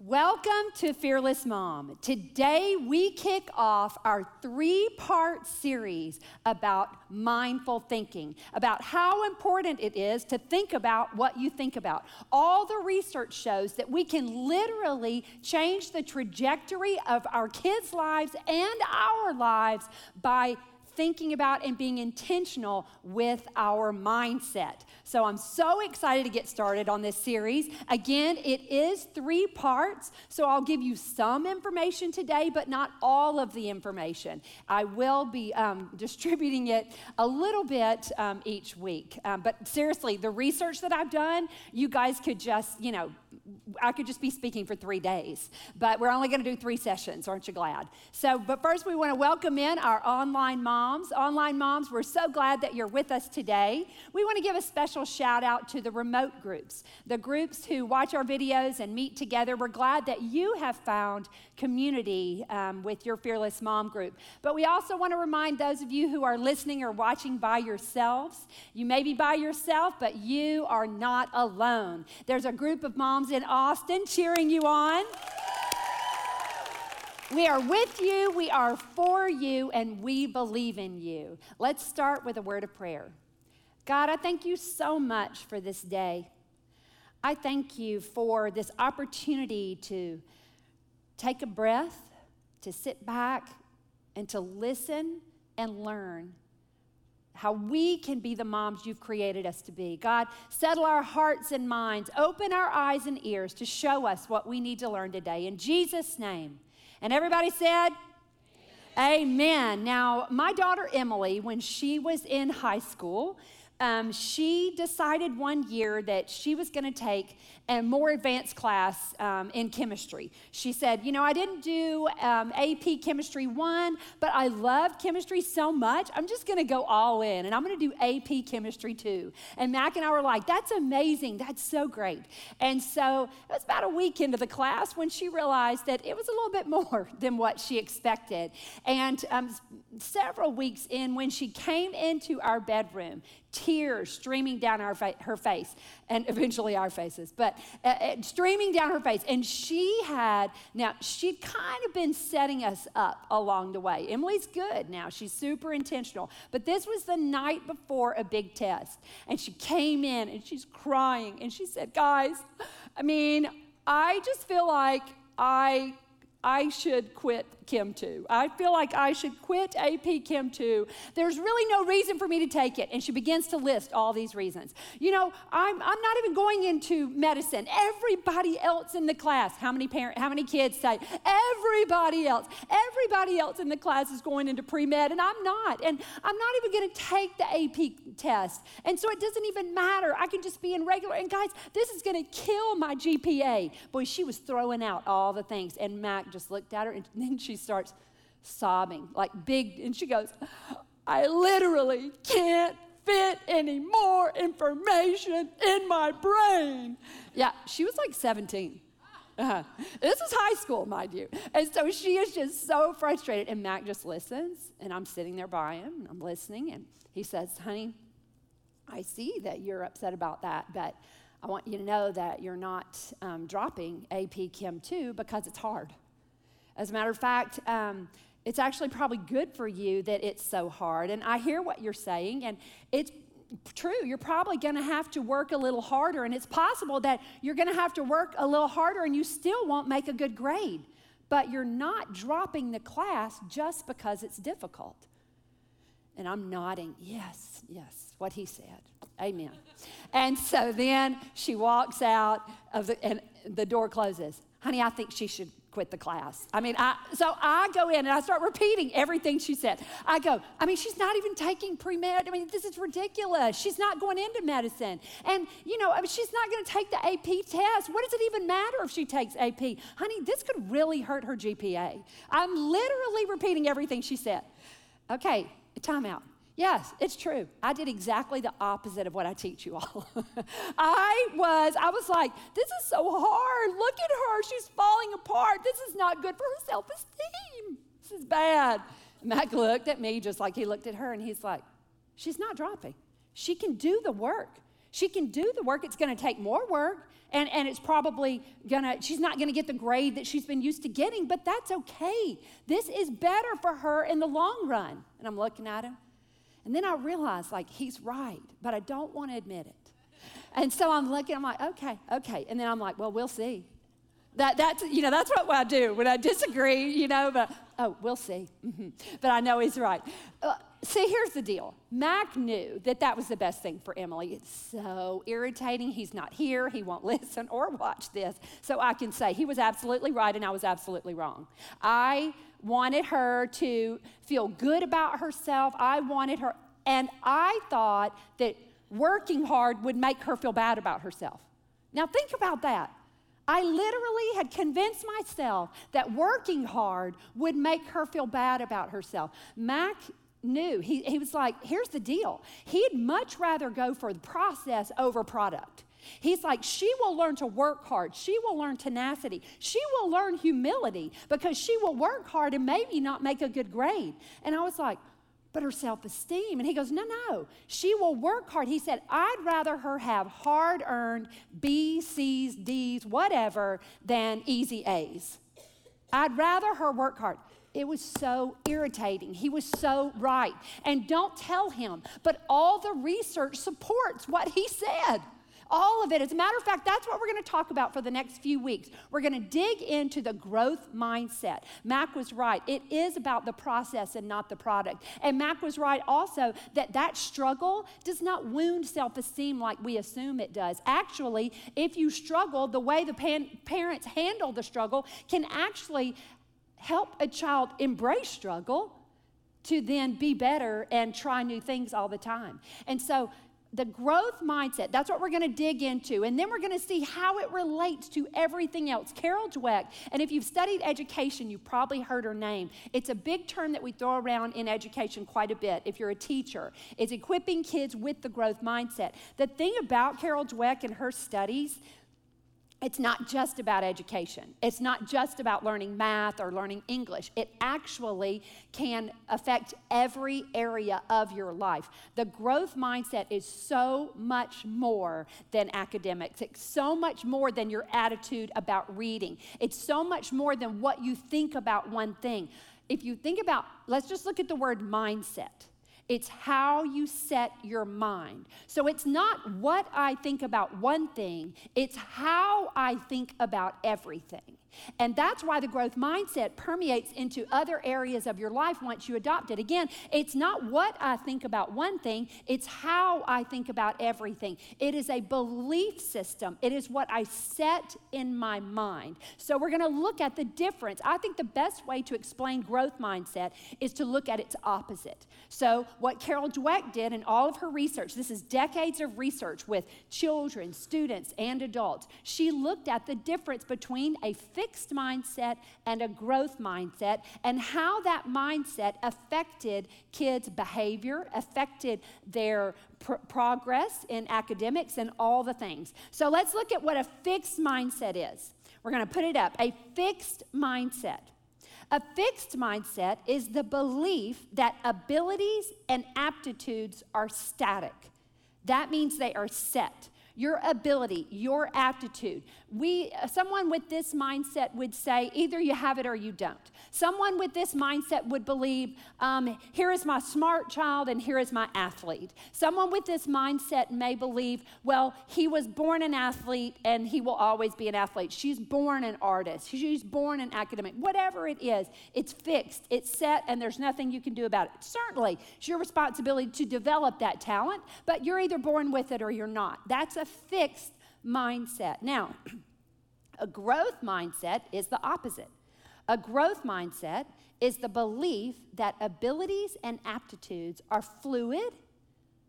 Welcome to Fearless Mom. Today we kick off our three-part series about mindful thinking, about how important it is to think about what you think about. All the research shows that we can literally change the trajectory of our kids' lives and our lives by thinking about and being intentional with our mindset. So I'm so excited to get started on this series. Again, it is three parts, so I'll give you some information today, but not all of the information. I will be distributing it a little bit each week. But seriously, the research that I've done, you guys could just, I could just be speaking for 3 days, but we're only gonna do three sessions, aren't you glad? So, but first we wanna welcome in our online moms. Online moms, we're so glad that you're with us today. We wanna give a special shout out to the remote groups, the groups who watch our videos and meet together. We're glad that you have found community with your Fearless Mom group. But we also wanna remind those of you who are listening or watching by yourselves, you may be by yourself, but you are not alone. There's a group of moms in Austin cheering you on. We are with you, we are for you, and we believe in you. Let's start with a word of prayer. God, I thank you so much for this day. I thank you for this opportunity to take a breath, to sit back, and to listen and learn how we can be the moms you've created us to be. God, settle our hearts and minds, open our eyes and ears to show us what we need to learn today. In Jesus' name. And everybody said, amen. Amen. Now, my daughter Emily, when she was in high school, she decided one year that she was gonna take a more advanced class in chemistry. She said, I didn't do AP Chemistry 1, but I loved chemistry so much, I'm just gonna go all in and I'm gonna do AP Chemistry 2. And Mac and I were like, that's amazing, that's so great. And so it was about a week into the class when she realized that it was a little bit more than what she expected. And several weeks in, when she came into our bedroom, tears streaming down her face, and eventually our faces, but streaming down her face. And she'd kind of been setting us up along the way. Emily's good now, she's super intentional. But this was the night before a big test. And she came in and she's crying and she said, guys, I just feel like I should quit Chem 2. I feel like I should quit AP Chem 2. There's really no reason for me to take it. And she begins to list all these reasons. I'm not even going into medicine. Everybody else in the class, how many kids say, everybody else in the class is going into pre-med and I'm not. And I'm not even gonna take the AP test. And so it doesn't even matter. I can just be in regular. And guys, this is gonna kill my GPA. Boy, she was throwing out all the things. And Mac just looked at her and then she starts sobbing and she goes, I literally can't fit any more information in my brain. Yeah, she was like 17. This is high school, mind you. And so she is just so frustrated and Mac just listens and I'm sitting there by him and I'm listening and he says, honey, I see that you're upset about that, but I want you to know that you're not dropping AP Chem 2 because it's hard. As a matter of fact, it's actually probably good for you that it's so hard. And I hear what you're saying, and it's true. You're probably gonna have to work a little harder, and it's possible that you're gonna have to work a little harder and you still won't make a good grade, but you're not dropping the class just because it's difficult. And I'm nodding, yes, yes, what he said, amen. And so then she walks out and the door closes. Honey, I think she should quit the class. So I go in and I start repeating everything she said. I go, she's not even taking pre-med. This is ridiculous. She's not going into medicine. And, she's not going to take the AP test. What does it even matter if she takes AP? Honey, this could really hurt her GPA. I'm literally repeating everything she said. Okay, time out. Yes, it's true. I did exactly the opposite of what I teach you all. I was like, this is so hard. Look at her. She's falling apart. This is not good for her self-esteem. This is bad. Mac looked at me just like he looked at her, and he's like, she's not dropping. She can do the work. It's going to take more work, and it's probably she's not gonna get the grade that she's been used to getting, but that's okay. This is better for her in the long run. And I'm looking at him, and then I realized, like, he's right, but I don't wanna admit it. And so I'm looking, I'm like, okay. And then I'm like, well, we'll see. That's what I do when I disagree, but, we'll see. Mm-hmm. But I know he's right. See, here's the deal. Mac knew that was the best thing for Emily. It's so irritating. He's not here. He won't listen or watch this. So I can say he was absolutely right and I was absolutely wrong. I wanted her to feel good about herself. I wanted her, and I thought that working hard would make her feel bad about herself. Now think about that. I literally had convinced myself that working hard would make her feel bad about herself. Mac knew, he was like, here's the deal. He'd much rather go for the process over product. He's like, she will learn to work hard. She will learn tenacity. She will learn humility because she will work hard and maybe not make a good grade. And I was like, but her self-esteem. And he goes, no, she will work hard. He said, I'd rather her have hard-earned B, C's, D's, whatever, than easy A's. I'd rather her work hard. It was so irritating. He was so right. And don't tell him, but all the research supports what he said. All of it. As a matter of fact, that's what we're going to talk about for the next few weeks. We're going to dig into the growth mindset. Mac was right. It is about the process and not the product. And Mac was right also that struggle does not wound self-esteem like we assume it does. Actually, if you struggle, the way the parents handle the struggle can actually help a child embrace struggle to then be better and try new things all the time. And so the growth mindset, that's what we're going to dig into. And then we're going to see how it relates to everything else. Carol Dweck, and if you've studied education, you've probably heard her name. It's a big term that we throw around in education quite a bit if you're a teacher. It's equipping kids with the growth mindset. The thing about Carol Dweck and her studies, it's not just about education. It's not just about learning math or learning English. It actually can affect every area of your life. The growth mindset is so much more than academics. It's so much more than your attitude about reading. It's so much more than what you think about one thing. If you think about, let's just look at the word mindset. It's how you set your mind. So it's not what I think about one thing, it's how I think about everything. And that's why the growth mindset permeates into other areas of your life once you adopt it. Again, it's not what I think about one thing, it's how I think about everything. It is a belief system. It is what I set in my mind. So we're gonna look at the difference. I think the best way to explain growth mindset is to look at its opposite. So what Carol Dweck did in all of her research, this is decades of research with children, students, and adults. She looked at the difference between a fixed mindset and a growth mindset, and how that mindset affected kids' behavior, affected their progress in academics and all the things. So let's look at what a fixed mindset is. We're going to put it up. A fixed mindset. A fixed mindset is the belief that abilities and aptitudes are static. That means they are set. Your ability, your aptitude. Someone with this mindset would say, either you have it or you don't. Someone with this mindset would believe, here is my smart child and here is my athlete. Someone with this mindset may believe, well, he was born an athlete and he will always be an athlete. She's born an artist. She's born an academic. Whatever it is, it's fixed, it's set, and there's nothing you can do about it. Certainly, it's your responsibility to develop that talent, but you're either born with it or you're not. That's a fixed mindset. Now, a growth mindset is the opposite. A growth mindset is the belief that abilities and aptitudes are fluid,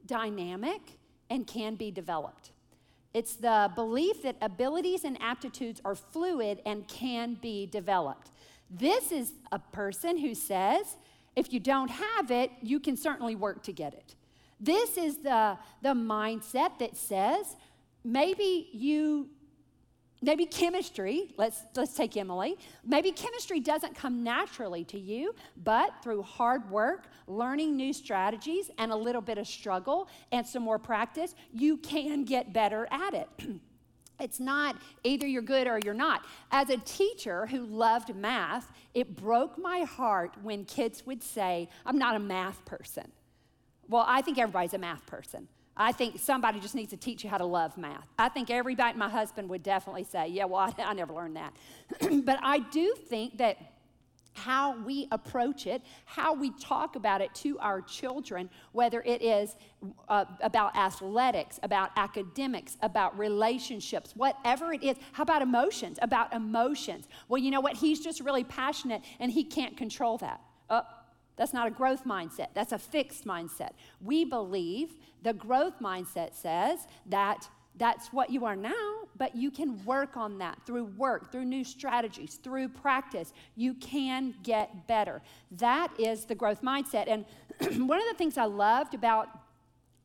dynamic, and can be developed. It's the belief that abilities and aptitudes are fluid and can be developed. This is a person who says, if you don't have it, you can certainly work to get it. This is the mindset that says, maybe chemistry, let's take Emily, maybe chemistry doesn't come naturally to you, but through hard work, learning new strategies, and a little bit of struggle, and some more practice, you can get better at it. It's not either you're good or you're not. As a teacher who loved math, it broke my heart when kids would say, I'm not a math person. Well, I think everybody's a math person. I think somebody just needs to teach you how to love math. I think everybody, my husband would definitely say, yeah, well, I never learned that. But I do think that how we approach it, how we talk about it to our children, whether it is about athletics, about academics, about relationships, whatever it is. How about emotions? About emotions. Well, you know what? He's just really passionate and he can't control that. That's not a growth mindset. That's a fixed mindset. We believe the growth mindset says that that's what you are now, but you can work on that through work, through new strategies, through practice. You can get better. That is the growth mindset. And one of the things I loved about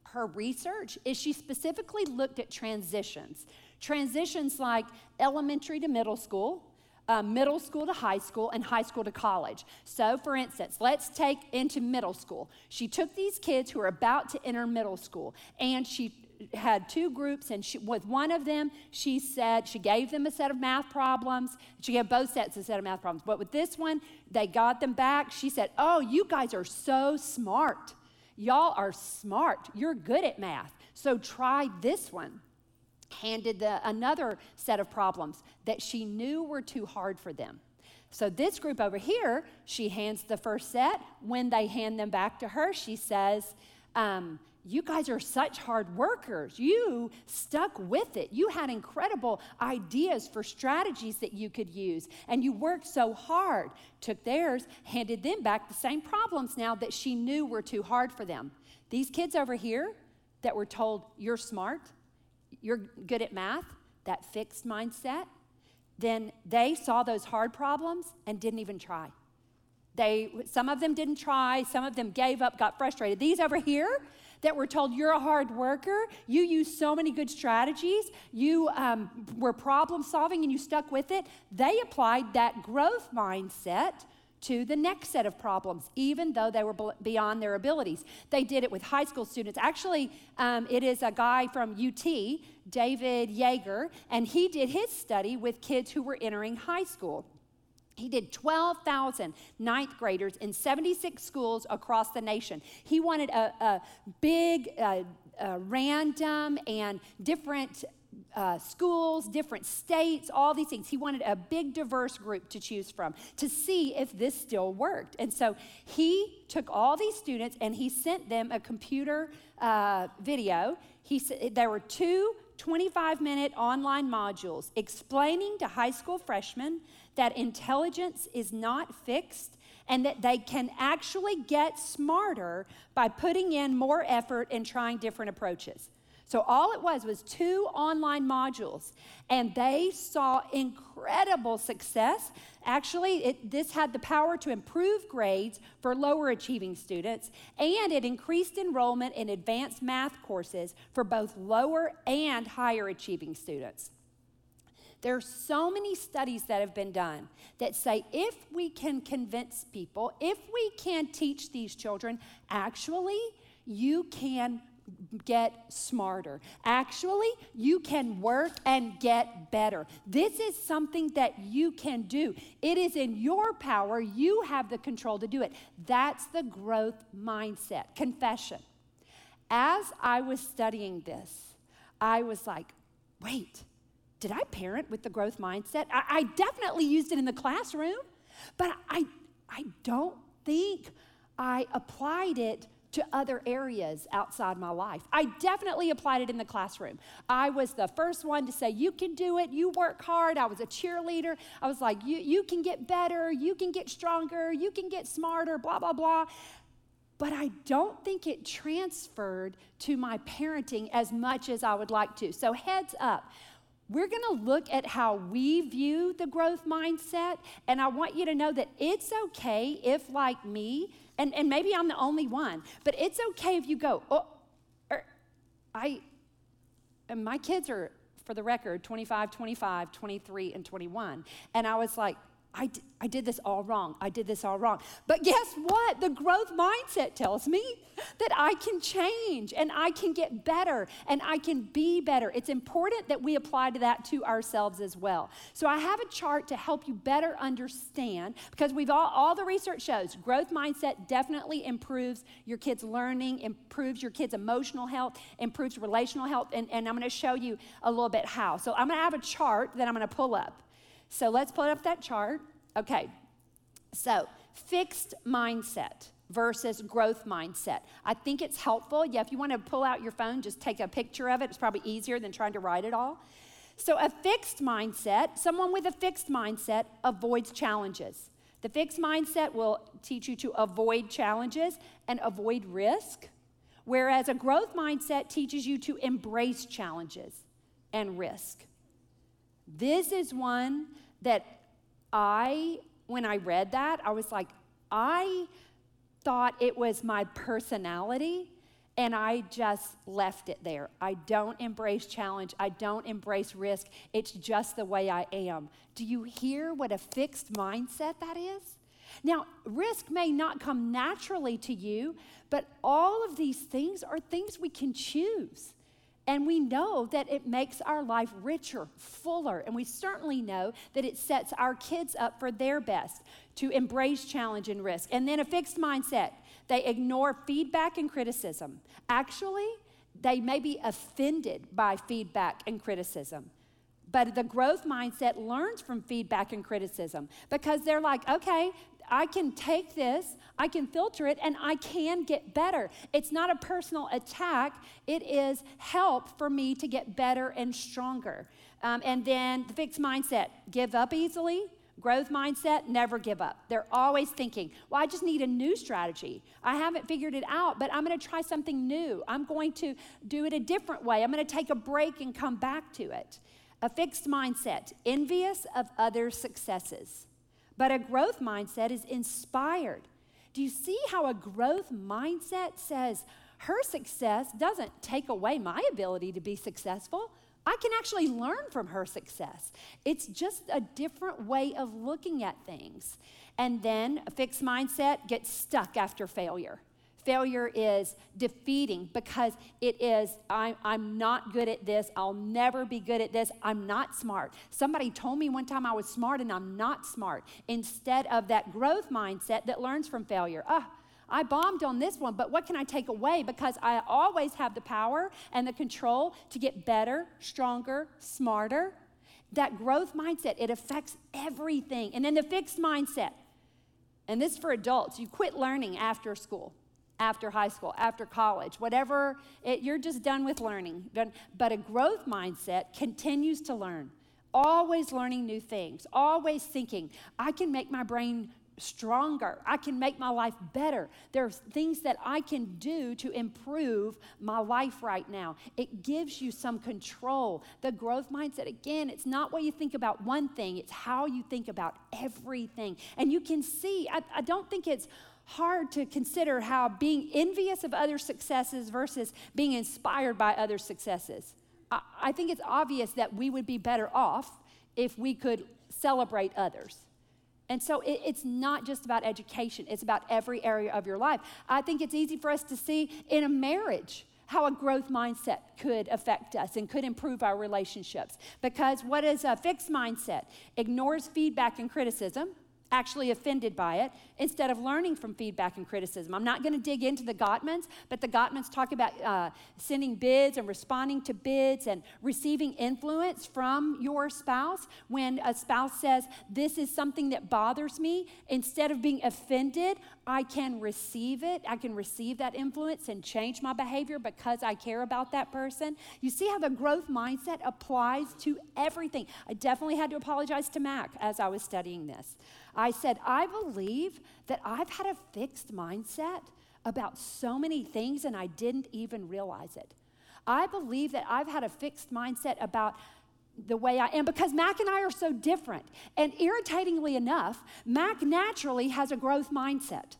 her research is she specifically looked at transitions. Transitions like elementary to middle school to high school, and high school to college. So for instance, let's take into middle school. She took these kids who are about to enter middle school, and she had two groups, and with one of them, she said, she gave them a set of math problems. She gave both sets a set of math problems. But with this one, they got them back. She said, oh, you guys are so smart. Y'all are smart. You're good at math. So try this one. Handed another set of problems that she knew were too hard for them. So this group over here, she hands the first set. When they hand them back to her, she says, you guys are such hard workers. You stuck with it. You had incredible ideas for strategies that you could use, and you worked so hard. Took theirs, handed them back the same problems now that she knew were too hard for them. These kids over here that were told, you're smart, you're good at math, that fixed mindset, then they saw those hard problems and didn't even try. Some of them didn't try, some of them gave up, got frustrated. These over here that were told, you're a hard worker, you used so many good strategies, you were problem solving and you stuck with it, they applied that growth mindset to the next set of problems, even though they were beyond their abilities. They did it with high school students. Actually, it is a guy from UT, David Yeager, and he did his study with kids who were entering high school. He did 12,000 ninth graders in 76 schools across the nation. He wanted a big, random, and different schools, different states, all these things. He wanted a big, diverse group to choose from to see if this still worked. And so he took all these students and he sent them a computer video. There were two 25-minute online modules explaining to high school freshmen that intelligence is not fixed and that they can actually get smarter by putting in more effort and trying different approaches. So all it was two online modules, and they saw incredible success. Actually, this had the power to improve grades for lower achieving students, and it increased enrollment in advanced math courses for both lower and higher achieving students. There are so many studies that have been done that say if we can convince people, if we can teach these children, actually, you can get smarter. Actually, you can work and get better. This is something that you can do. It is in your power. You have the control to do it. That's the growth mindset. Confession. As I was studying this, I was like, wait, did I parent with the growth mindset? I definitely used it in the classroom, but I don't think I applied it to other areas outside my life. I definitely applied it in the classroom. I was the first one to say, you can do it, you work hard. I was a cheerleader. I was like, you can get better, you can get stronger, you can get smarter, blah, blah, blah. But I don't think it transferred to my parenting as much as I would like to. So heads up. We're gonna look at how we view the growth mindset, and I want you to know that it's okay if, like me, and maybe I'm the only one, but it's okay if you go, my kids are, for the record, 25, 25, 23, and 21, and I was like, I did this all wrong. I did this all wrong. But guess what? The growth mindset tells me that I can change and I can get better and I can be better. It's important that we apply to that to ourselves as well. So I have a chart to help you better understand, because we've all the research shows growth mindset definitely improves your kids' learning, improves your kids' emotional health, improves relational health, and I'm going to show you a little bit how. So I'm going to have a chart that I'm going to pull up. So let's pull up that chart. Okay, so fixed mindset versus growth mindset. I think it's helpful. Yeah, if you want to pull out your phone, just take a picture of it. It's probably easier than trying to write it all. So a fixed mindset, someone with a fixed mindset avoids challenges. The fixed mindset will teach you to avoid challenges and avoid risk, whereas a growth mindset teaches you to embrace challenges and risk. This is one that when I read that, I was like, I thought it was my personality, and I just left it there. I don't embrace challenge. I don't embrace risk. It's just the way I am. Do you hear what a fixed mindset that is? Now, risk may not come naturally to you, but all of these things are things we can choose. And we know that it makes our life richer, fuller, and we certainly know that it sets our kids up for their best, to embrace challenge and risk. And then a fixed mindset, they ignore feedback and criticism. Actually, they may be offended by feedback and criticism. But the growth mindset learns from feedback and criticism, because they're like, okay, I can take this, I can filter it, and I can get better. It's not a personal attack. It is help for me to get better and stronger. And then the fixed mindset, give up easily. Growth mindset, never give up. They're always thinking, well, I just need a new strategy. I haven't figured it out, but I'm going to try something new. I'm going to do it a different way. I'm going to take a break and come back to it. A fixed mindset, envious of others' successes. But a growth mindset is inspired. Do you see how a growth mindset says, her success doesn't take away my ability to be successful. I can actually learn from her success. It's just a different way of looking at things. And then a fixed mindset gets stuck after failure. Failure is defeating, because it is, I'm not good at this. I'll never be good at this. I'm not smart. Somebody told me one time I was smart, and I'm not smart. Instead of that growth mindset that learns from failure. Oh, I bombed on this one, but what can I take away? Because I always have the power and the control to get better, stronger, smarter. That growth mindset, it affects everything. And then the fixed mindset, and this is for adults, you quit learning after school. After high school, after college, whatever, you're just done with learning. But a growth mindset continues to learn, always learning new things, always thinking, I can make my brain stronger. I can make my life better. There are things that I can do to improve my life right now. It gives you some control. The growth mindset, again, it's not what you think about one thing. It's how you think about everything. And you can see, I don't think it's hard to consider how being envious of other successes versus being inspired by other successes. I think it's obvious that we would be better off if we could celebrate others. And so it's not just about education. It's about every area of your life. I think it's easy for us to see in a marriage how a growth mindset could affect us and could improve our relationships. Because what is a fixed mindset? Ignores feedback and criticism, actually offended by it, instead of learning from feedback and criticism. I'm not going to dig into the Gottmans, but the Gottmans talk about sending bids and responding to bids and receiving influence from your spouse. When a spouse says, this is something that bothers me, instead of being offended, I can receive it. I can receive that influence and change my behavior because I care about that person. You see how the growth mindset applies to everything. I definitely had to apologize to Mac as I was studying this. I said, I believe that I've had a fixed mindset about so many things and I didn't even realize it. I believe that I've had a fixed mindset about the way I am, because Mac and I are so different. And irritatingly enough, Mac naturally has a growth mindset.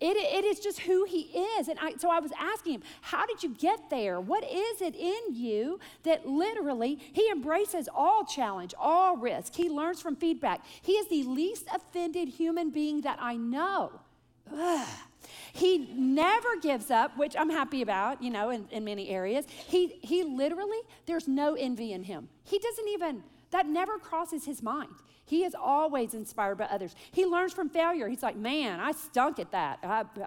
It is just who he is. And so I was asking him, how did you get there? What is it in you that literally he embraces all challenge, all risk. He learns from feedback. He is the least offended human being that I know. Ugh. He never gives up, which I'm happy about, you know, in many areas. He literally, there's no envy in him. He doesn't even, that never crosses his mind. He is always inspired by others. He learns from failure. He's like, man, I stunk at that.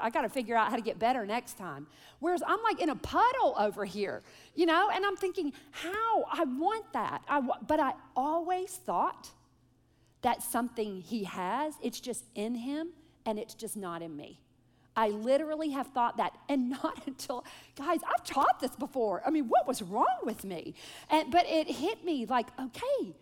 I got to figure out how to get better next time. Whereas I'm like in a puddle over here, you know, and I'm thinking, how? I want that. But I always thought that's something he has. It's just in him, and it's just not in me. I literally have thought that, and not until, guys, I've taught this before. I mean, what was wrong with me? But it hit me like, okay,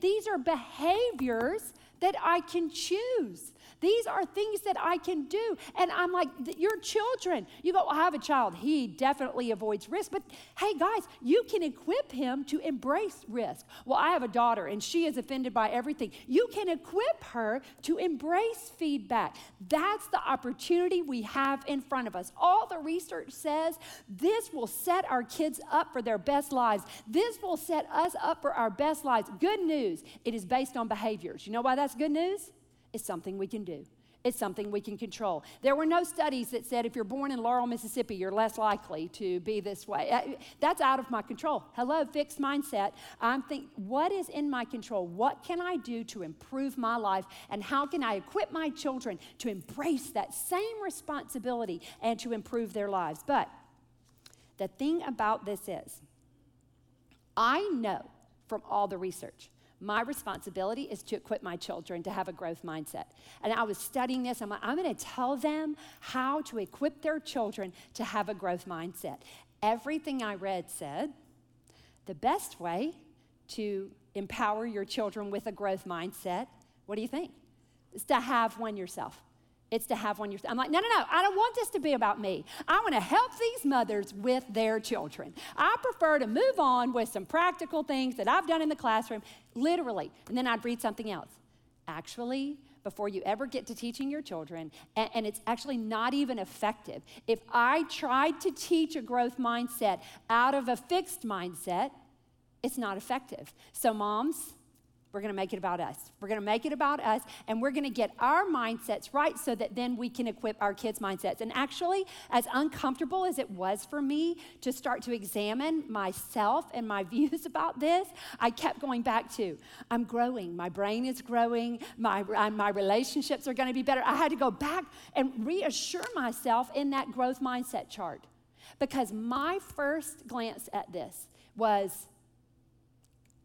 these are behaviors that I can choose. These are things that I can do. And I'm like, your children, you go, I have a child. He definitely avoids risk. But hey, guys, you can equip him to embrace risk. Well, I have a daughter, and she is offended by everything. You can equip her to embrace feedback. That's the opportunity we have in front of us. All the research says this will set our kids up for their best lives. This will set us up for our best lives. Good news, it is based on behaviors. You know why that's good news? It's something we can do. It's something we can control. There were no studies that said if you're born in Laurel, Mississippi, you're less likely to be this way. That's out of my control. Hello, fixed mindset. I'm thinking, what is in my control? What can I do to improve my life? And how can I equip my children to embrace that same responsibility and to improve their lives? But the thing about this is, I know from all the research, my responsibility is to equip my children to have a growth mindset. And I was studying this. I'm like, I'm going to tell them how to equip their children to have a growth mindset. Everything I read said the best way to empower your children with a growth mindset, what do you think? It's to have one yourself. It's to have one yourself. I'm like, no, I don't want this to be about me. I want to help these mothers with their children. I prefer to move on with some practical things that I've done in the classroom, literally. And then I'd read something else. Actually, before you ever get to teaching your children, and it's actually not even effective. If I tried to teach a growth mindset out of a fixed mindset, it's not effective. So moms, we're going to make it about us. We're going to make it about us, and we're going to get our mindsets right so that then we can equip our kids' mindsets. And actually, as uncomfortable as it was for me to start to examine myself and my views about this, I kept going back to, I'm growing. My brain is growing. My relationships are going to be better. I had to go back and reassure myself in that growth mindset chart, because my first glance at this was,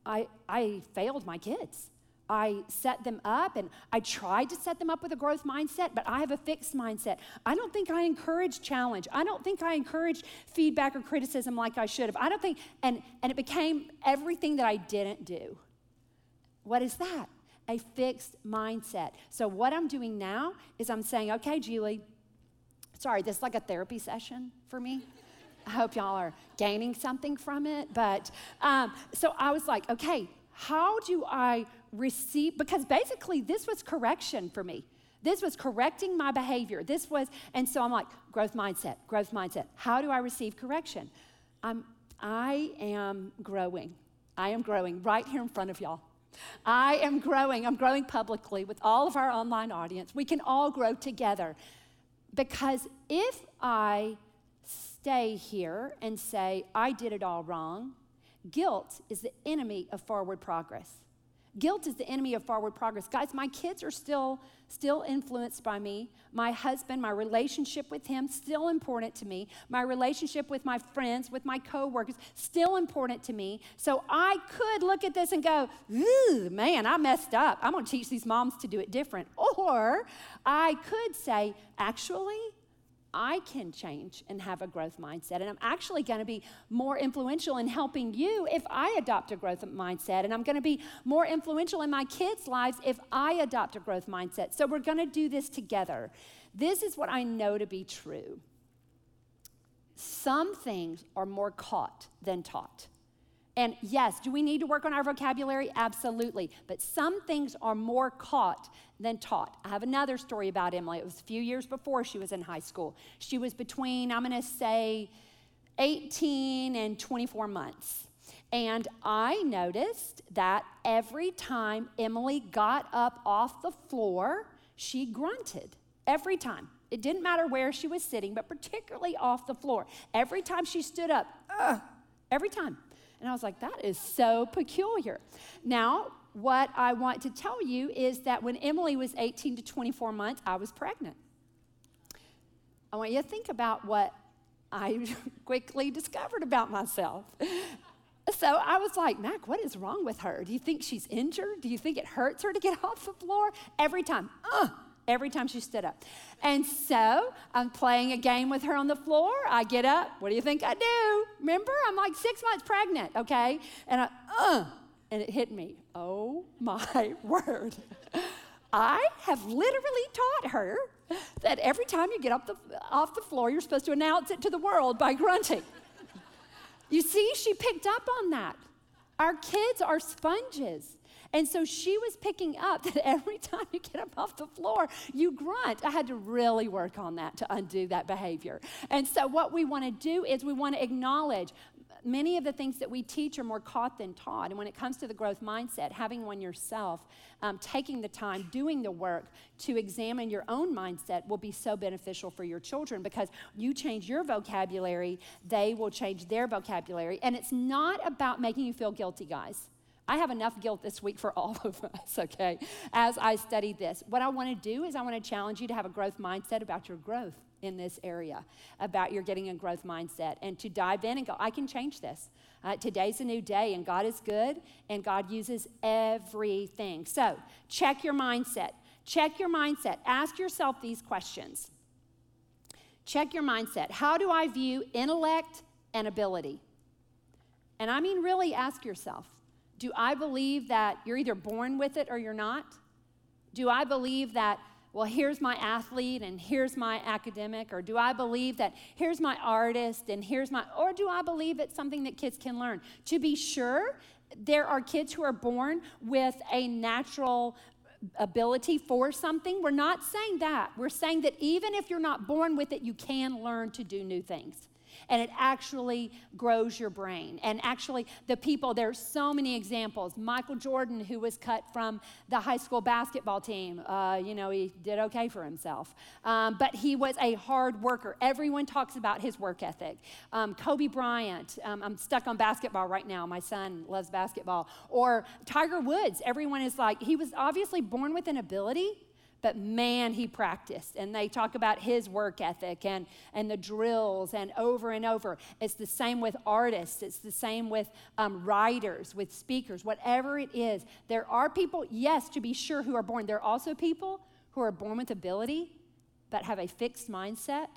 I failed my kids. I set them up, and I tried to set them up with a growth mindset, but I have a fixed mindset. I don't think I encourage challenge. I don't think I encourage feedback or criticism like I should have. I don't think, and it became everything that I didn't do. What is that? A fixed mindset. So what I'm doing now is I'm saying, okay, Julie, sorry, this is like a therapy session for me. I hope y'all are gaining something from it. But so I was like, okay, how do I receive? Because basically this was correction for me. This was correcting my behavior. And so I'm like, growth mindset. How do I receive correction? I am growing. I am growing right here in front of y'all. I am growing. I'm growing publicly with all of our online audience. We can all grow together. Because if I stay here and say, I did it all wrong, guilt is the enemy of forward progress. Guilt is the enemy of forward progress. Guys, my kids are still influenced by me. My husband, my relationship with him, still important to me. My relationship with my friends, with my coworkers, still important to me. So I could look at this and go, ooh, man, I messed up. I'm going to teach these moms to do it different. Or I could say, actually, I can change and have a growth mindset, and I'm actually going to be more influential in helping you if I adopt a growth mindset, and I'm going to be more influential in my kids' lives if I adopt a growth mindset. So we're going to do this together. This is what I know to be true. Some things are more caught than taught. And yes, do we need to work on our vocabulary? Absolutely. But some things are more caught than taught. I have another story about Emily. It was a few years before she was in high school. She was between, I'm going to say, 18 and 24 months. And I noticed that every time Emily got up off the floor, she grunted. Every time. It didn't matter where she was sitting, but particularly off the floor. Every time she stood up, every time. And I was like, that is so peculiar. Now, what I want to tell you is that when Emily was 18 to 24 months, I was pregnant. I want you to think about what I quickly discovered about myself. So I was like, Mac, what is wrong with her? Do you think she's injured? Do you think it hurts her to get off the floor? Every time she stood up. And so I'm playing a game with her on the floor. I get up. What do you think I do? Remember, I'm like 6 months pregnant, okay? And and it hit me. Oh my word. I have literally taught her that every time you get up off the floor, you're supposed to announce it to the world by grunting. You see, she picked up on that. Our kids are sponges. And so she was picking up that every time you get up off the floor, you grunt. I had to really work on that to undo that behavior. And so what we want to do is we want to acknowledge many of the things that we teach are more caught than taught. And when it comes to the growth mindset, having one yourself, taking the time, doing the work to examine your own mindset will be so beneficial for your children, because you change your vocabulary, they will change their vocabulary. And it's not about making you feel guilty, guys. I have enough guilt this week for all of us, okay, as I study this. What I want to do is I want to challenge you to have a growth mindset about your growth in this area, about your getting a growth mindset, and to dive in and go, I can change this. Today's a new day, and God is good, and God uses everything. So check your mindset. Check your mindset. Ask yourself these questions. Check your mindset. How do I view intellect and ability? And I mean really ask yourself. Do I believe that you're either born with it or you're not? Do I believe that, well, here's my athlete and here's my academic, or do I believe that here's my artist and here's my, or do I believe it's something that kids can learn? To be sure, there are kids who are born with a natural ability for something. We're not saying that. We're saying that even if you're not born with it, you can learn to do new things. And it actually grows your brain. And actually, the people, there's so many examples. Michael Jordan, who was cut from the high school basketball team, he did okay for himself. But he was a hard worker. Everyone talks about his work ethic. Kobe Bryant, I'm stuck on basketball right now. My son loves basketball. Or Tiger Woods, everyone is like, he was obviously born with an ability, but man, he practiced. And they talk about his work ethic and the drills and over. It's the same with artists. It's the same with writers, with speakers, whatever it is. There are people, yes, to be sure, who are born. There are also people who are born with ability but have a fixed mindset,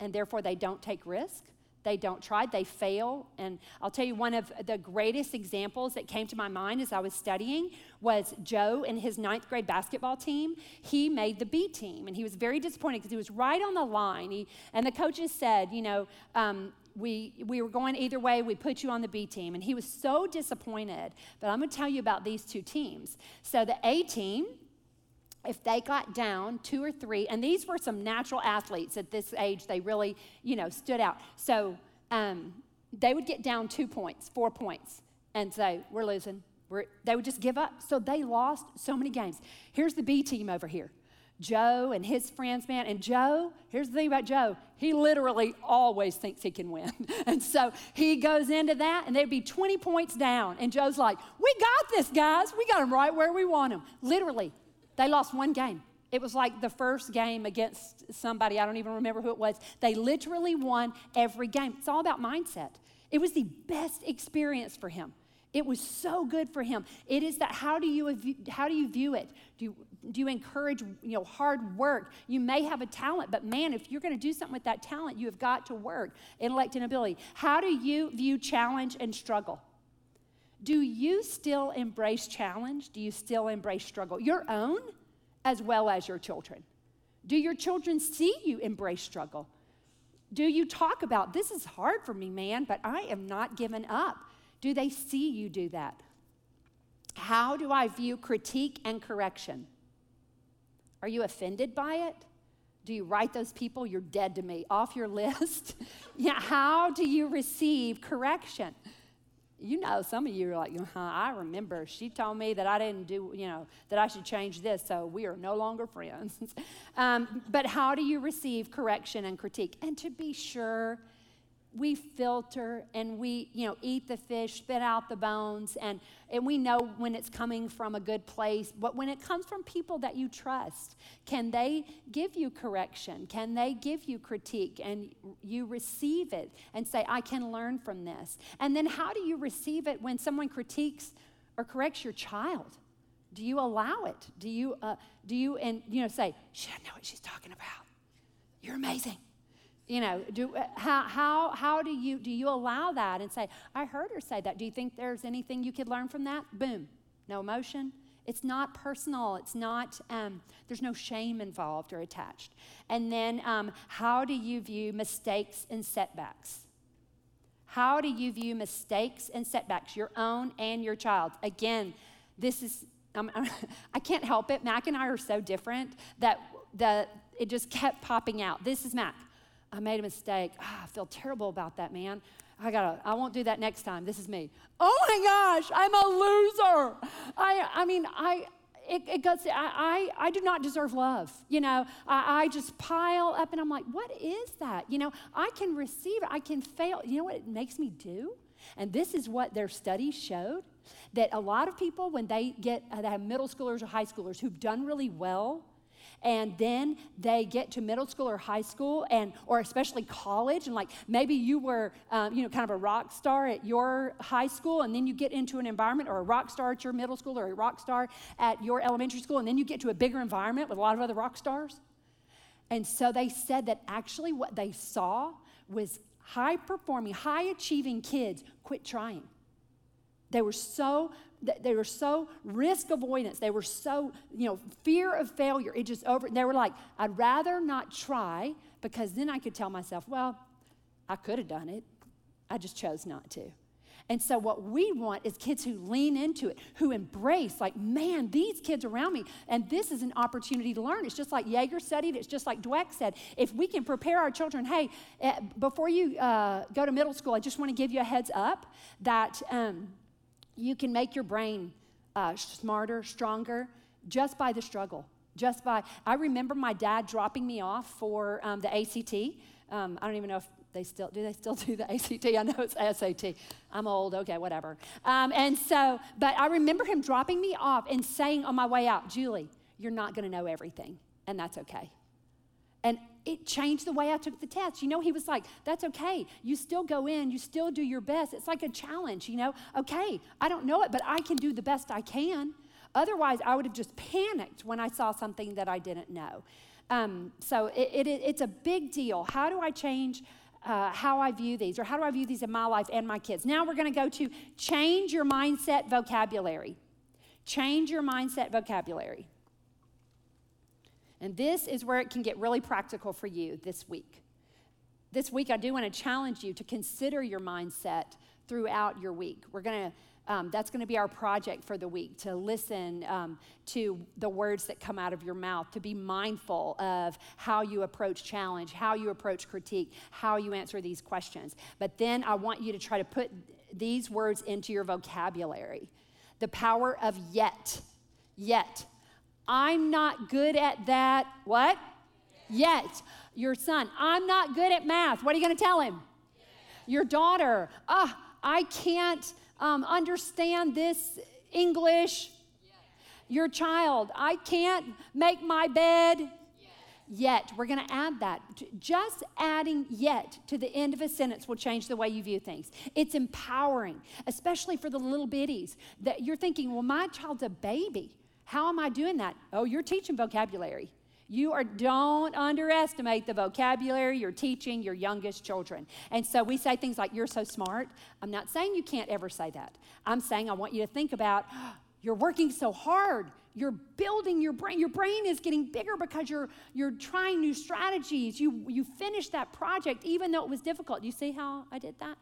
and therefore they don't take risk. They don't try, they fail. And I'll tell you, one of the greatest examples that came to my mind as I was studying was Joe and his 9th grade basketball team. He made the B team, and he was very disappointed because he was right on the line. And the coaches said, we were going either way, we put you on the B team. And he was so disappointed. But I'm gonna tell you about these two teams. So the A team, if they got down 2 or 3, and these were some natural athletes at this age, they really, stood out. So they would get down 2 points, 4 points, and say, we're losing. They would just give up. So they lost so many games. Here's the B team over here. Joe and his friends, man. And Joe, here's the thing about Joe. He literally always thinks he can win. And so he goes into that, and they'd be 20 points down. And Joe's like, we got this, guys. We got them right where we want them. Literally. They lost one game. It was like the first game against somebody. I don't even remember who it was. They literally won every game. It's all about mindset. It was the best experience for him. It was so good for him. It is that how do you view it? Do you encourage hard work? You may have a talent, but man, if you're going to do something with that talent, you have got to work. Intellect and ability. How do you view challenge and struggle? Do you still embrace challenge? Do you still embrace struggle? Your own as well as your children. Do your children see you embrace struggle? Do you talk about, this is hard for me, man, but I am not giving up? Do they see you do that? How do I view critique and correction? Are you offended by it? Do you write those people, you're dead to me, off your list? Yeah, how do you receive correction? You know, some of you are like, I remember she told me that I didn't do, that I should change this, so we are no longer friends. But how do you receive correction and critique? And to be sure, we filter and we, eat the fish, spit out the bones, and we know when it's coming from a good place. But when it comes from people that you trust, can they give you correction? Can they give you critique? And you receive it and say, I can learn from this. And then how do you receive it when someone critiques or corrects your child? Do you allow it? Do you say, she doesn't know what she's talking about. You're amazing. How do you allow that and say, I heard her say that. Do you think there's anything you could learn from that? Boom, no emotion. It's not personal. It's not, there's no shame involved or attached. And then how do you view mistakes and setbacks? How do you view mistakes and setbacks, your own and your child's? Again, this is, I can't help it. Mac and I are so different that it just kept popping out. This is Mac. I made a mistake. Oh, I feel terrible about that, man. I won't do that next time. This is me. Oh my gosh, I'm a loser. I do not deserve love. I just pile up and I'm like, what is that? I can receive it. I can fail. You know what it makes me do? And this is what their studies showed, that a lot of people, when they have middle schoolers or high schoolers who've done really well, and then they get to middle school or high school or especially college, and like maybe you were kind of a rock star at your high school, and then you get into an environment, or a rock star at your middle school or a rock star at your elementary school, and then you get to a bigger environment with a lot of other rock stars. And so they said that actually what they saw was high-performing, high-achieving kids quit trying. They were so risk avoidance. They were so, fear of failure. It just over. They were like, I'd rather not try, because then I could tell myself, well, I could have done it. I just chose not to. And so what we want is kids who lean into it, who embrace, like, man, these kids around me, and this is an opportunity to learn. It's just like Yeager studied. It's just like Dweck said. If we can prepare our children, hey, before you go to middle school, I just want to give you a heads up that you can make your brain smarter, stronger, just by the struggle. I remember my dad dropping me off for the ACT. I don't even know if they still do the ACT. I know it's SAT. I'm old, okay, whatever. But I remember him dropping me off and saying on my way out, Julie, you're not gonna know everything, and that's okay. And it changed the way I took the test. He was like, that's okay. You still go in. You still do your best. It's like a challenge, Okay, I don't know it, but I can do the best I can. Otherwise, I would have just panicked when I saw something that I didn't know. So it's a big deal. How do I change how I view these? Or how do I view these in my life and my kids? Now we're going to go to change your mindset vocabulary. Change your mindset vocabulary. And this is where it can get really practical for you this week. This week, I do want to challenge you to consider your mindset throughout your week. That's going to be our project for the week, to listen to the words that come out of your mouth, to be mindful of how you approach challenge, how you approach critique, how you answer these questions. But then I want you to try to put these words into your vocabulary. The power of yet. I'm not good at that, what? Yes. Yet. Your son, I'm not good at math. What are you going to tell him? Yes. Your daughter, I can't understand this English. Yes. Your child, I can't make my bed. Yes. Yet. We're going to add that. Just adding yet to the end of a sentence will change the way you view things. It's empowering, especially for the little bitties that you're thinking, well, my child's a baby. How am I doing that? Oh, you're teaching vocabulary. Don't underestimate the vocabulary you're teaching your youngest children. And so we say things like, you're so smart. I'm not saying you can't ever say that. I'm saying I want you to think about, you're working so hard. You're building your brain. Your brain is getting bigger because you're trying new strategies. You finished that project even though it was difficult. You see how I did that?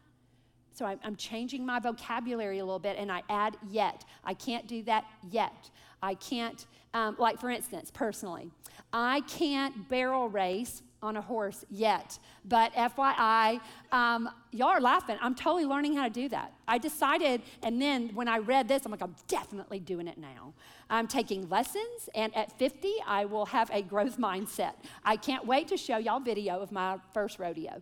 So I'm changing my vocabulary a little bit, and I add yet. I can't do that yet. I can't, like for instance, personally, I can't barrel race on a horse yet. But FYI, y'all are laughing. I'm totally learning how to do that. I decided, and then when I read this, I'm like, I'm definitely doing it now. I'm taking lessons, and at 50, I will have a growth mindset. I can't wait to show y'all video of my first rodeo.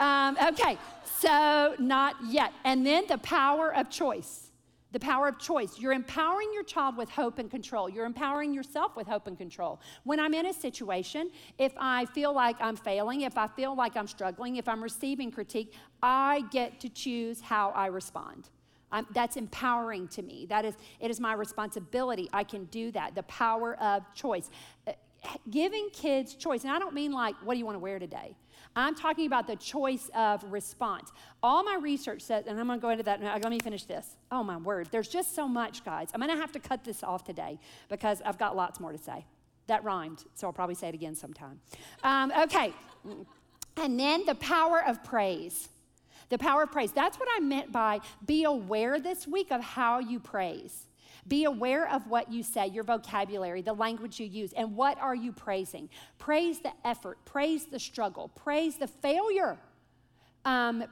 Okay, so not yet. And then the power of choice. The power of choice. You're empowering your child with hope and control. You're empowering yourself with hope and control. When I'm in a situation, if I feel like I'm failing, if I feel like I'm struggling, if I'm receiving critique, I get to choose how I respond. That's empowering to me. It is my responsibility. I can do that. The power of choice. Giving kids choice, and I don't mean like, what do you want to wear today? I'm talking about the choice of response. All my research says, and I'm going to go into that now. Let me finish this. Oh, my word. There's just so much, guys. I'm going to have to cut this off today because I've got lots more to say. That rhymed, so I'll probably say it again sometime. Okay. And then the power of praise. The power of praise. That's what I meant by be aware this week of how you praise. Be aware of what you say, your vocabulary, the language you use, and what are you praising? Praise the effort, praise the struggle, praise the failure, and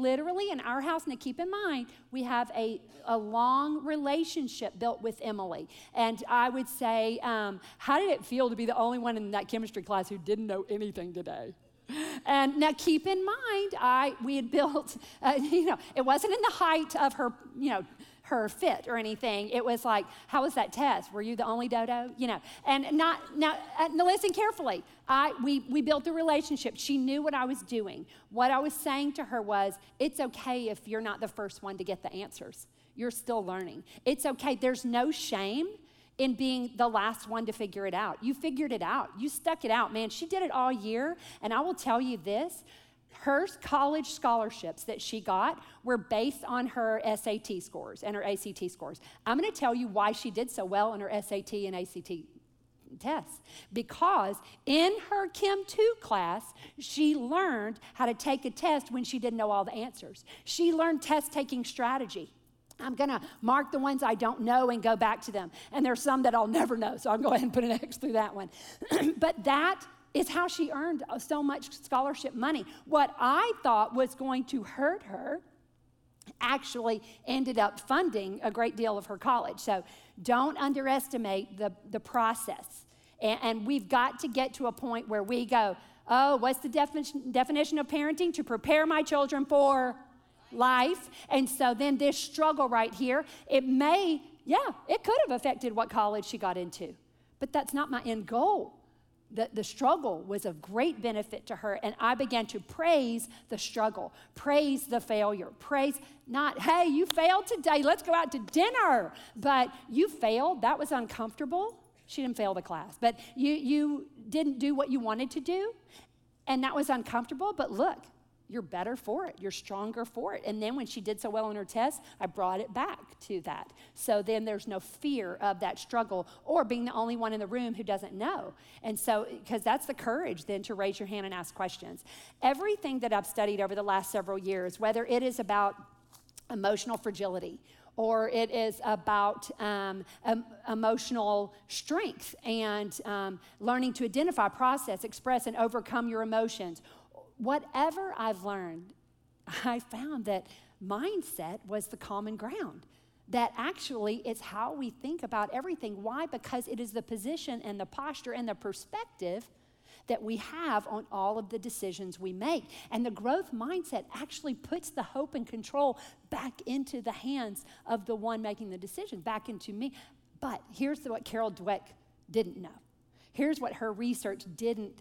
literally in our house, now keep in mind, we have a long relationship built with Emily. And I would say, how did it feel to be the only one in that chemistry class who didn't know anything today? And now keep in mind, we had built, it wasn't in the height of her, her fit or anything. It was like, how was that test? Were you the only dodo? And now listen carefully. We built a relationship. She knew what I was doing. What I was saying to her was, it's okay if you're not the first one to get the answers. You're still learning. It's okay. There's no shame in being the last one to figure it out. You figured it out. You stuck it out, man. She did it all year. And I will tell you this, her college scholarships that she got were based on her SAT scores and her ACT scores. I'm going to tell you why she did so well on her SAT and ACT tests. Because in her Chem 2 class, she learned how to take a test when she didn't know all the answers. She learned test-taking strategy. I'm going to mark the ones I don't know and go back to them. And there's some that I'll never know, so I'll go ahead and put an X through that one. But that is how she earned so much scholarship money. What I thought was going to hurt her actually ended up funding a great deal of her college. So don't underestimate the process. And we've got to get to a point where we go, oh, what's the definition of parenting? To prepare my children for life. And so then this struggle right here, it could have affected what college she got into. But that's not my end goal. The struggle was of great benefit to her, and I began to praise the struggle, praise the failure, praise not, hey, you failed today, let's go out to dinner, but you failed, that was uncomfortable. She didn't fail the class, but you didn't do what you wanted to do, and that was uncomfortable, but look, you're better for it, you're stronger for it. And then when she did so well in her test, I brought it back to that. So then there's no fear of that struggle or being the only one in the room who doesn't know. And so, because that's the courage then to raise your hand and ask questions. Everything that I've studied over the last several years, whether it is about emotional fragility or it is about emotional strength and learning to identify, process, express, and overcome your emotions, whatever I've learned, I found that mindset was the common ground. That actually it's how we think about everything. Why? Because it is the position and the posture and the perspective that we have on all of the decisions we make. And the growth mindset actually puts the hope and control back into the hands of the one making the decision, back into me. But here's what Carol Dweck didn't know. Here's what her research didn't,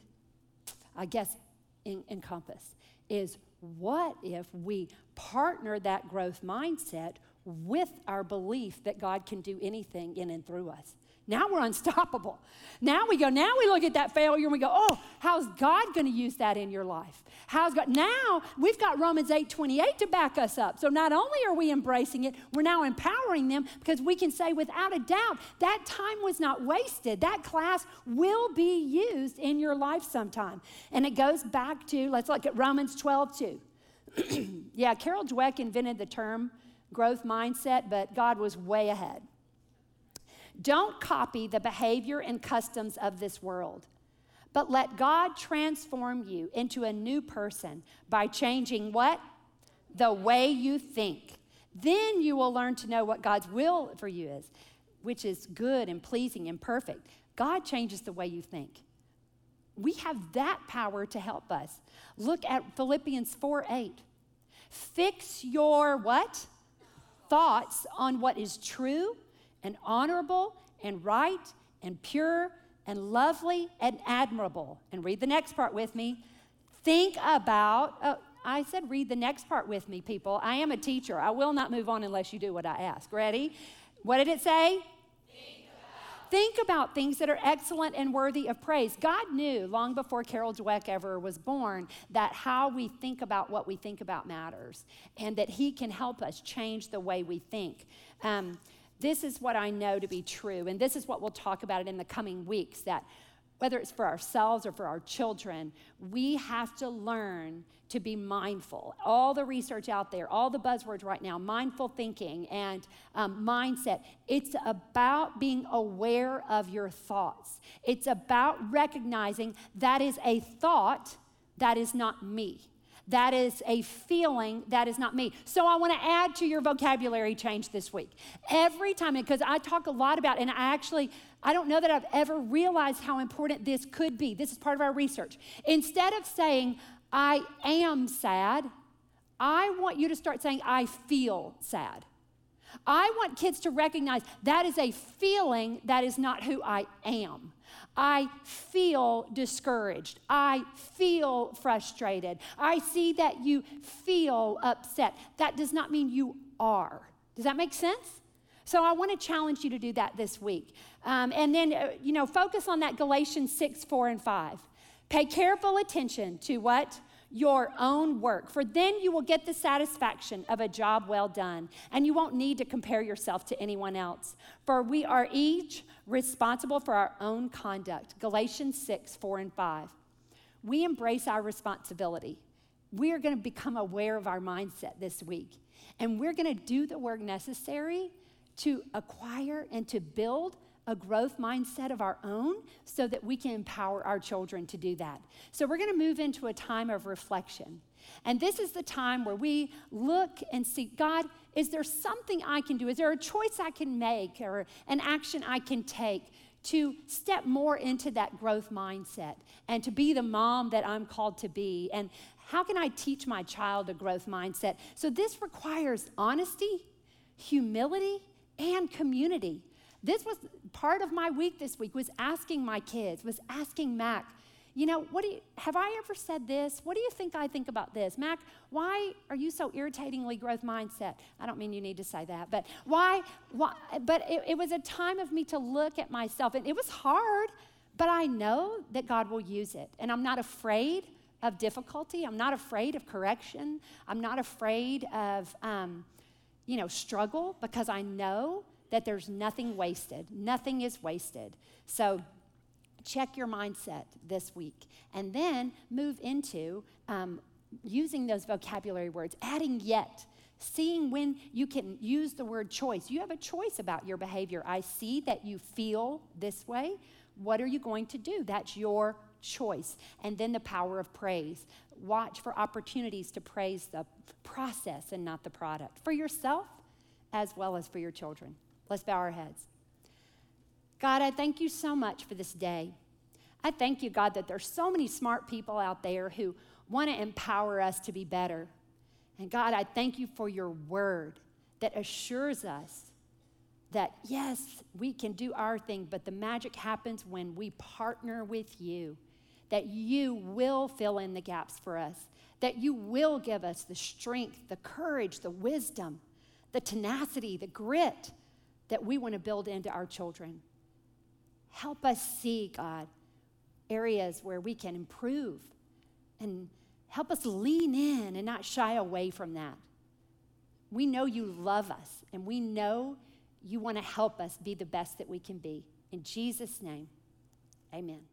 I guess, encompass is what if we partner that growth mindset with our belief that God can do anything in and through us. Now we're unstoppable. Now we look at that failure and we go, oh, how's God going to use that in your life? Now we've got Romans 8:28 to back us up. So not only are we embracing it, we're now empowering them because we can say without a doubt, that time was not wasted. That class will be used in your life sometime. And it goes back to, let's look at Romans 12:2. Yeah, Carol Dweck invented the term growth mindset, but God was way ahead. Don't copy the behavior and customs of this world, but let God transform you into a new person by changing what? The way you think. Then you will learn to know what God's will for you is, which is good and pleasing and perfect. God changes the way you think. We have that power to help us. Look at Philippians 4:8. Fix your what? Thoughts on what is true and honorable and right and pure and lovely and admirable. And read the next part with me. Think about, I said read the next part with me, people. I am a teacher. I will not move on unless you do what I ask. Ready? What did it say? Think about things that are excellent and worthy of praise. God knew long before Carol Dweck ever was born that how we think about what we think about matters and that he can help us change the way we think. This is what I know to be true, and this is what we'll talk about it in the coming weeks, that whether it's for ourselves or for our children, we have to learn to be mindful. All the research out there, all the buzzwords right now, mindful thinking and mindset, it's about being aware of your thoughts. It's about recognizing that is a thought, that is not me. That is a feeling, that is not me. So I want to add to your vocabulary change this week. Every time, because I talk a lot about, and I don't know that I've ever realized how important this could be. This is part of our research. Instead of saying, I am sad, I want you to start saying, I feel sad. I want kids to recognize that is a feeling, that is not who I am. I feel discouraged. I feel frustrated. I see that you feel upset. That does not mean you are. Does that make sense? So I want to challenge you to do that this week. And then, focus on that Galatians 6:4-5. Pay careful attention to what? Your own work, for then you will get the satisfaction of a job well done, and you won't need to compare yourself to anyone else, for we are each responsible for our own conduct. Galatians 6:4-5. We embrace our responsibility. We are going to become aware of our mindset this week, and we're going to do the work necessary to acquire and to build a growth mindset of our own so that we can empower our children to do that. So we're going to move into a time of reflection. And this is the time where we look and see, God, is there something I can do? Is there a choice I can make or an action I can take to step more into that growth mindset and to be the mom that I'm called to be? And how can I teach my child a growth mindset? So this requires honesty, humility, and community. This was part of my week this week, was asking my kids, was asking Mac, have I ever said this? What do you think I think about this? Mac, why are you so irritatingly growth mindset? I don't mean you need to say that, but why? But it was a time of me to look at myself, and it was hard, but I know that God will use it, and I'm not afraid of difficulty. I'm not afraid of correction. I'm not afraid of, struggle, because I know that there's nothing wasted. Nothing is wasted. So check your mindset this week, and then move into using those vocabulary words, adding yet, seeing when you can use the word choice. You have a choice about your behavior. I see that you feel this way. What are you going to do? That's your choice. And then the power of praise. Watch for opportunities to praise the process and not the product, for yourself as well as for your children. Let's bow our heads. God, I thank you so much for this day. I thank you, God, that there's so many smart people out there who want to empower us to be better. And God, I thank you for your word that assures us that, yes, we can do our thing, but the magic happens when we partner with you, that you will fill in the gaps for us, that you will give us the strength, the courage, the wisdom, the tenacity, the grit that we want to build into our children. Help us see, God, areas where we can improve, and help us lean in and not shy away from that. We know you love us, and we know you want to help us be the best that we can be. In Jesus' name, amen.